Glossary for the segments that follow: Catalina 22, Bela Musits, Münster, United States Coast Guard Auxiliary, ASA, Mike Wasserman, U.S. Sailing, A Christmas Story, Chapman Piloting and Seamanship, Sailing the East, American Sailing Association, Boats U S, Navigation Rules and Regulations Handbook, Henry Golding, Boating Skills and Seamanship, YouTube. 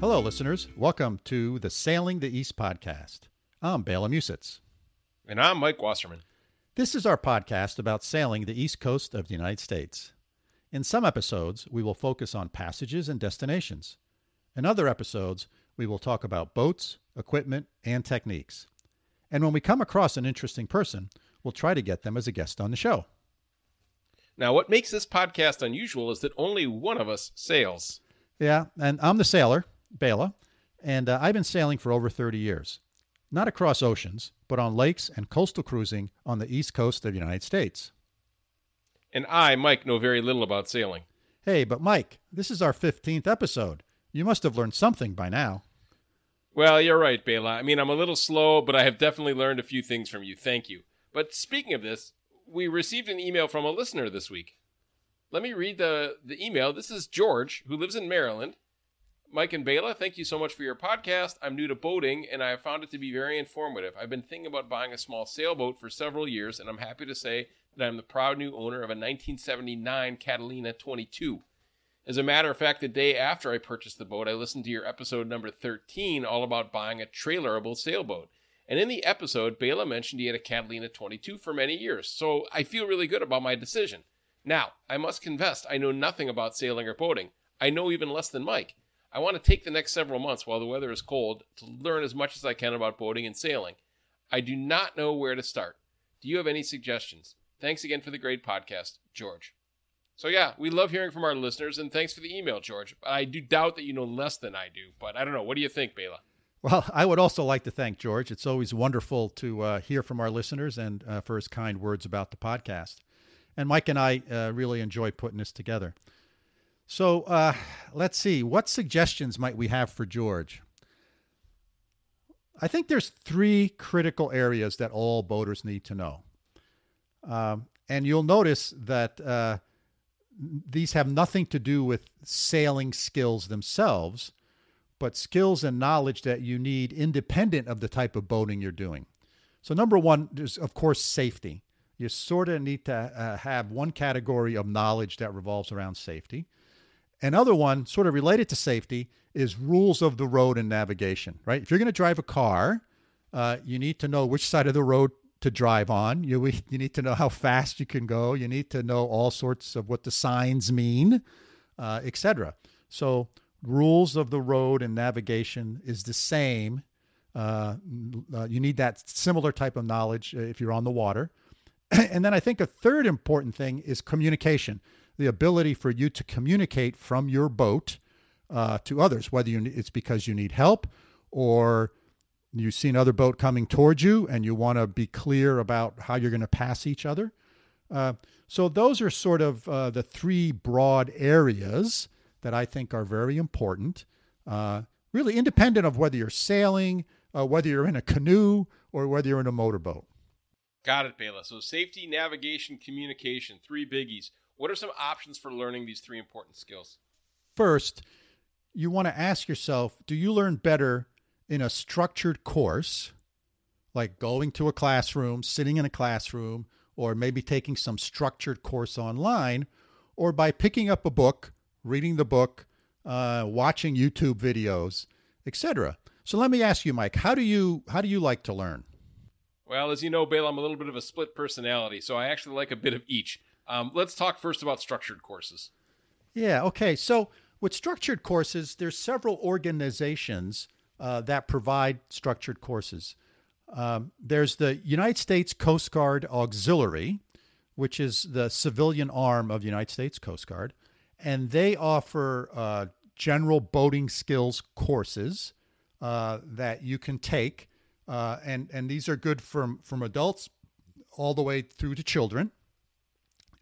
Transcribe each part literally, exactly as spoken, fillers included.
Hello, listeners. Welcome to the Sailing the East podcast. I'm Bela Musits. And I'm Mike Wasserman. This is our podcast about sailing the east coast of the United States. In some episodes, we will focus on passages and destinations. In other episodes, we will talk about boats, equipment, and techniques. And when we come across an interesting person, we'll try to get them as a guest on the show. Now, what makes this podcast unusual is that only one of us sails. Yeah, and I'm the sailor, Bela, and uh, I've been sailing for over thirty years, not across oceans, but on lakes and coastal cruising on the east coast of the United States. And I, Mike, know very little about sailing. Hey, but Mike, this is our fifteenth episode. You must have learned something by now. Well, you're right, Bela. I mean, I'm a little slow, but I have definitely learned a few things from you. Thank you. But speaking of this, we received an email from a listener this week. Let me read the, the email. This is George, who lives in Maryland. Mike and Bela, thank you so much for your podcast. I'm new to boating, and I have found it to be very informative. I've been thinking about buying a small sailboat for several years, and I'm happy to say that I'm the proud new owner of a nineteen seventy-nine Catalina twenty-two. As a matter of fact, the day after I purchased the boat, I listened to your episode number thirteen, all about buying a trailerable sailboat. And in the episode, Bela mentioned he had a Catalina twenty-two for many years, so I feel really good about my decision. Now, I must confess, I know nothing about sailing or boating. I know even less than Mike. I want to take the next several months while the weather is cold to learn as much as I can about boating and sailing. I do not know where to start. Do you have any suggestions? Thanks again for the great podcast, George. So yeah, we love hearing from our listeners, and thanks for the email, George. I do doubt that you know less than I do, but I don't know. What do you think, Bela? Well, I would also like to thank George. It's always wonderful to uh, hear from our listeners and uh, for his kind words about the podcast. And Mike and I uh, really enjoy putting this together. So uh, let's see, what suggestions might we have for George? I think there's three critical areas that all boaters need to know. Um, and you'll notice that uh, these have nothing to do with sailing skills themselves, but skills and knowledge that you need independent of the type of boating you're doing. So number one is, of course, safety. You sort of need to uh, have one category of knowledge that revolves around safety. Another one, sort of related to safety, is rules of the road and navigation, right? If you're going to drive a car, uh, you need to know which side of the road to drive on. You, you need to know how fast you can go. You need to know all sorts of what the signs mean, uh, et cetera. So rules of the road and navigation is the same. Uh, uh, you need that similar type of knowledge if you're on the water. And then I think a third important thing is communication, the ability for you to communicate from your boat uh, to others, whether you, it's because you need help or you see another boat coming towards you and you want to be clear about how you're going to pass each other. Uh, so those are sort of uh, the three broad areas that I think are very important, uh, really independent of whether you're sailing, uh, whether you're in a canoe, or whether you're in a motorboat. Got it, Bela. So safety, navigation, communication, three biggies. What are some options for learning these three important skills? First, you want to ask yourself, do you learn better in a structured course, like going to a classroom, sitting in a classroom, or maybe taking some structured course online, or by picking up a book, reading the book, uh, watching YouTube videos, et cetera? So let me ask you, Mike, how do you how do you like to learn? Well, as you know, Bela, I'm a little bit of a split personality, so I actually like a bit of each. Um, let's talk first about structured courses. Yeah, okay. So with structured courses, there's several organizations uh, that provide structured courses. Um, there's the United States Coast Guard Auxiliary, which is the civilian arm of the United States Coast Guard, and they offer uh, general boating skills courses uh, that you can take. Uh, and, and these are good from, from adults all the way through to children.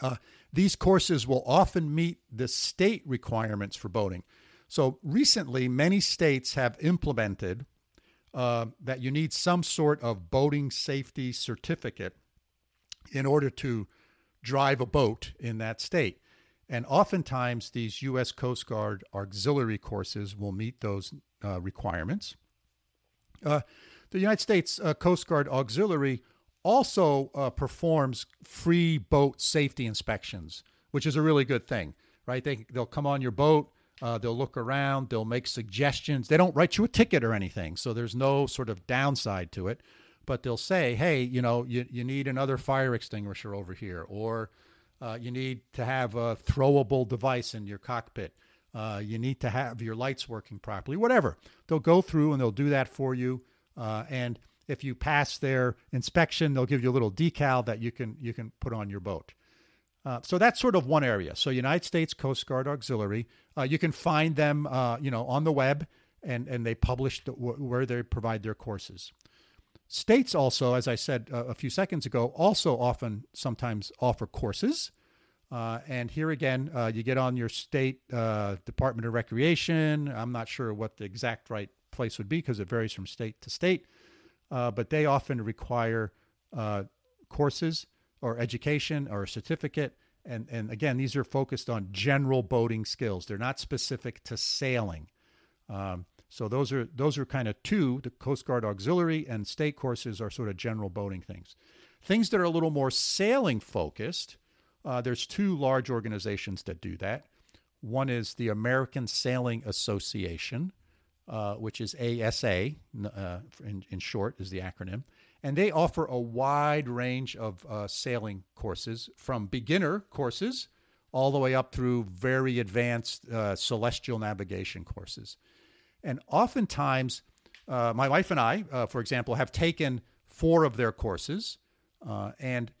Uh, these courses will often meet the state requirements for boating. So recently, many states have implemented uh, that you need some sort of boating safety certificate in order to drive a boat in that state. And oftentimes, these U S Coast Guard auxiliary courses will meet those uh, requirements. Uh, the United States uh, Coast Guard Auxiliary also uh, performs free boat safety inspections, which is a really good thing, right? They, they'll come on your boat, uh, they'll look around, they'll make suggestions. They don't write you a ticket or anything, so there's no sort of downside to it. But they'll say, hey, you know, you, you need another fire extinguisher over here, or uh, you need to have a throwable device in your cockpit. Uh, you need to have your lights working properly, whatever. They'll go through and they'll do that for you. Uh, and if you pass their inspection, they'll give you a little decal that you can you can put on your boat. Uh, so that's sort of one area. So United States Coast Guard Auxiliary, uh, you can find them, uh, you know, on the web, and, and they publish the, wh- where they provide their courses. States also, as I said uh, a few seconds ago, also often sometimes offer courses. Uh, and here again, uh, you get on your state uh, Department of Recreation. I'm not sure what the exact right place would be because it varies from state to state. Uh, but they often require uh, courses or education or a certificate. And, and again, these are focused on general boating skills. They're not specific to sailing. Um, so those are those are kind of two, the Coast Guard Auxiliary and state courses are sort of general boating things. Things that are a little more sailing focused, uh, there's two large organizations that do that. One is the American Sailing Association, Uh, which is A S A, uh, in, in short, is the acronym. And they offer a wide range of uh, sailing courses, from beginner courses all the way up through very advanced uh, celestial navigation courses. And oftentimes, uh, my wife and I, uh, for example, have taken four of their courses. Uh, and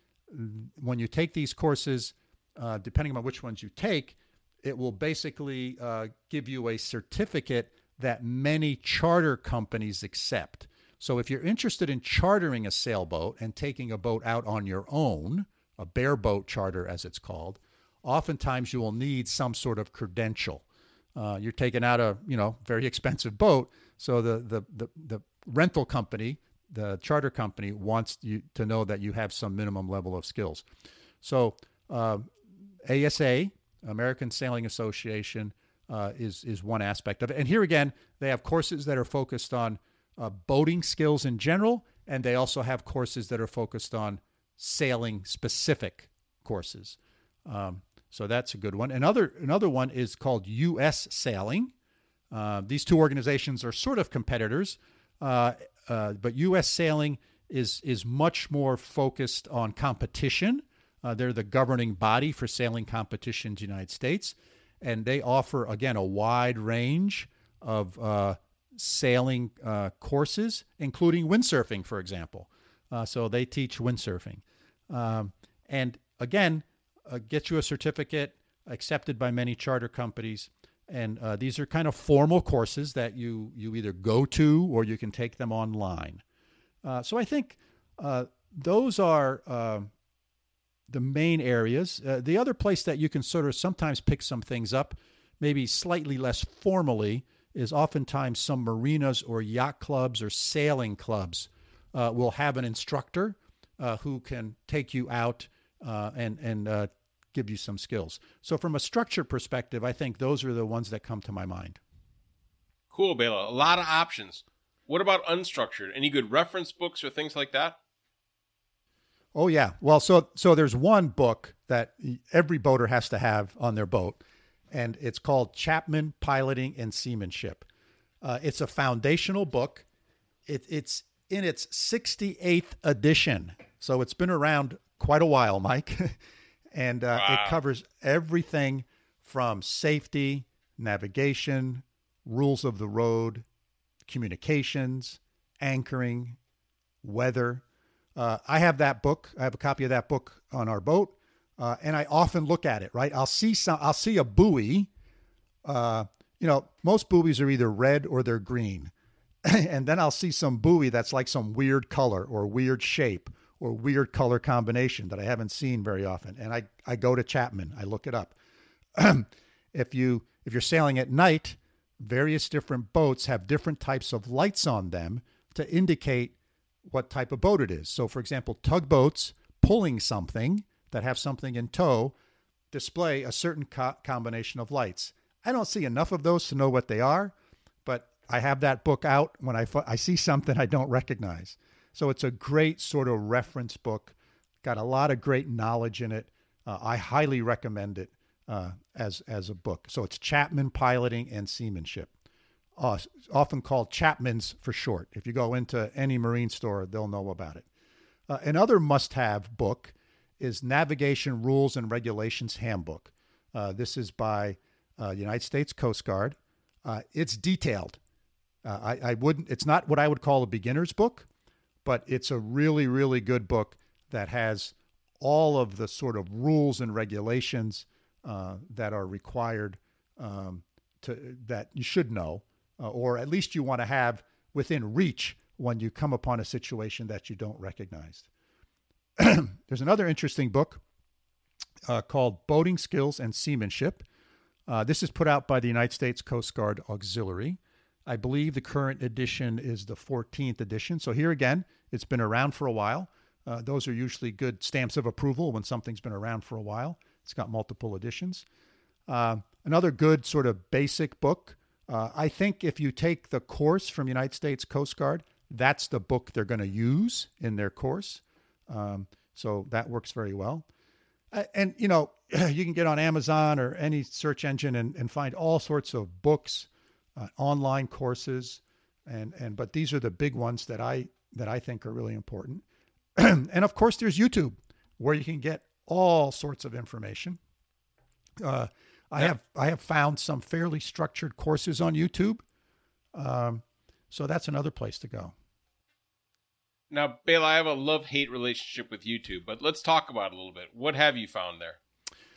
when you take these courses, uh, depending on which ones you take, it will basically uh, give you a certificate that many charter companies accept. So if you're interested in chartering a sailboat and taking a boat out on your own, a bareboat charter as it's called, oftentimes you will need some sort of credential. Uh, you're taking out a, you know, very expensive boat, so the the the, the rental company, the charter company, wants you to know that you have some minimum level of skills. So uh, A S A, American Sailing Association, Uh, is is one aspect of it. And here again, they have courses that are focused on uh, boating skills in general, and they also have courses that are focused on sailing-specific courses. Um, so that's a good one. Another another one is called U S Sailing. Uh, these two organizations are sort of competitors, uh, uh, but U S Sailing is is much more focused on competition. Uh, they're the governing body for sailing competitions in the United States. And they offer, again, a wide range of uh, sailing uh, courses, including windsurfing, for example. Uh, so they teach windsurfing. Um, and again, uh, get you a certificate accepted by many charter companies. And uh, these are kind of formal courses that you, you either go to or you can take them online. Uh, so I think uh, those are... Uh, the main areas. Uh, the other place that you can sort of sometimes pick some things up, maybe slightly less formally, is oftentimes some marinas or yacht clubs or sailing clubs uh, will have an instructor uh, who can take you out uh, and, and uh, give you some skills. So from a structure perspective, I think those are the ones that come to my mind. Cool, Bela. A lot of options. What about unstructured? Any good reference books or things like that? Oh, yeah. Well, so so there's one book that every boater has to have on their boat, and it's called Chapman Piloting and Seamanship. Uh, it's a foundational book. It, it's in its sixty-eighth edition, so it's been around quite a while, Mike. and uh, wow. It covers everything from safety, navigation, rules of the road, communications, anchoring, weather. Uh, I have that book. I have a copy of that book on our boat, uh, and I often look at it. Right, I'll see some. I'll see a buoy, uh, you know, most buoys are either red or they're green. And then I'll see some buoy that's like some weird color or weird shape or weird color combination that I haven't seen very often. And I, I go to Chapman, I look it up. If you, if you're sailing at night, various different boats have different types of lights on them to indicate what type of boat it is. So for example, tugboats pulling something that have something in tow display a certain co- combination of lights. I don't see enough of those to know what they are, but I have that book out when I, I see something I don't recognize. So it's a great sort of reference book, got a lot of great knowledge in it. Uh, I highly recommend it uh, as, as a book. So it's Chapman Piloting and Seamanship, uh, often called Chapman's for short. If you go into any marine store, they'll know about it. Uh, another must-have book is Navigation Rules and Regulations Handbook. Uh, this is by uh, United States Coast Guard. Uh, it's detailed. Uh, I, I wouldn't, it's not what I would call a beginner's book, but it's a really, really good book that has all of the sort of rules and regulations uh, that are required um, to that you should know, uh, or at least you want to have within reach when you come upon a situation that you don't recognize. There's another interesting book uh, called Boating Skills and Seamanship. Uh, this is put out by the United States Coast Guard Auxiliary. I believe the current edition is the fourteenth edition. So here again, it's been around for a while. Uh, those are usually good stamps of approval when something's been around for a while. It's got multiple editions. Uh, another good sort of basic book. Uh, I think if you take the course from United States Coast Guard, that's the book they're going to use in their course. Um, so that works very well. Uh, and, you know, you can get on Amazon or any search engine and, and find all sorts of books, Uh, online courses, and and but these are the big ones that I that I think are really important. And of course, there's YouTube, where you can get all sorts of information. Uh, I yeah. have I have found some fairly structured courses on YouTube, um, so that's another place to go. Now, Bela, I have a love-hate relationship with YouTube, but let's talk about it a little bit. What have you found there?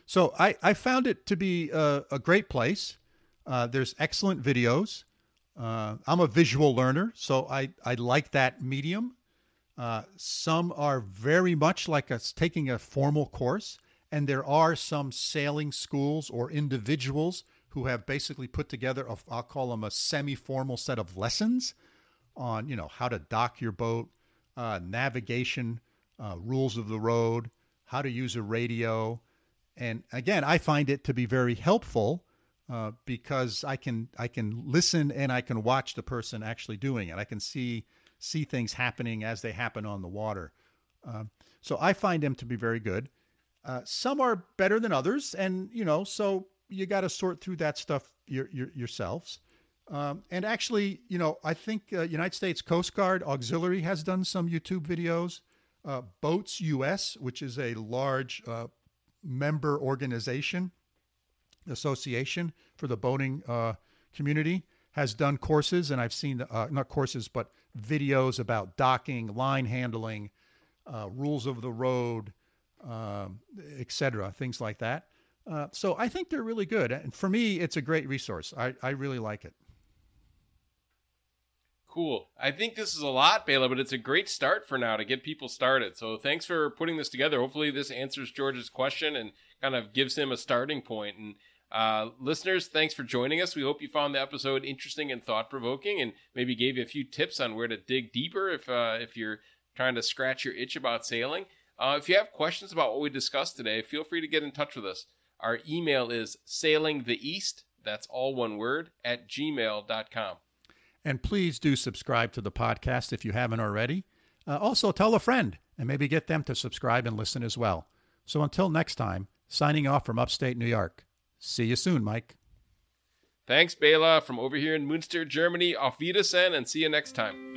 So I I found it to be a, a great place. Uh, there's excellent videos. Uh, I'm a visual learner, so I, I like that medium. Uh, some are very much like us taking a formal course, and there are some sailing schools or individuals who have basically put together, a, I'll call them a semi-formal set of lessons on, you know, how to dock your boat, uh, navigation, uh, rules of the road, how to use a radio. And again, I find it to be very helpful. Uh, because I can I can listen and I can watch the person actually doing it. I can see see things happening as they happen on the water. Um, so I find them to be very good. Uh, some are better than others, and you know, so you got to sort through that stuff your, your, yourselves. Um, and actually, you know, I think uh, United States Coast Guard Auxiliary has done some YouTube videos. Uh, Boats U S, which is a large uh, member organization. Association for the boating uh, community, has done courses, and I've seen, uh, not courses, but videos about docking, line handling, uh, rules of the road, um, et cetera, things like that. Uh, so I think they're really good. And for me, it's a great resource. I, I really like it. Cool. I think this is a lot, Bela, but it's a great start for now to get people started. So thanks for putting this together. Hopefully this answers George's question and kind of gives him a starting point. And Uh, listeners, thanks for joining us. We hope you found the episode interesting and thought-provoking, and maybe gave you a few tips on where to dig deeper if uh, if you're trying to scratch your itch about sailing. Uh, if you have questions about what we discussed today, feel free to get in touch with us. Our email is sailingtheeast, that's all one word, at gmail dot com. And please do subscribe to the podcast if you haven't already. Uh, also, tell a friend and maybe get them to subscribe and listen as well. So until next time, signing off from upstate New York. See you soon, Mike. Thanks, Bela, from over here in Münster, Germany. Auf Wiedersehen, and see you next time.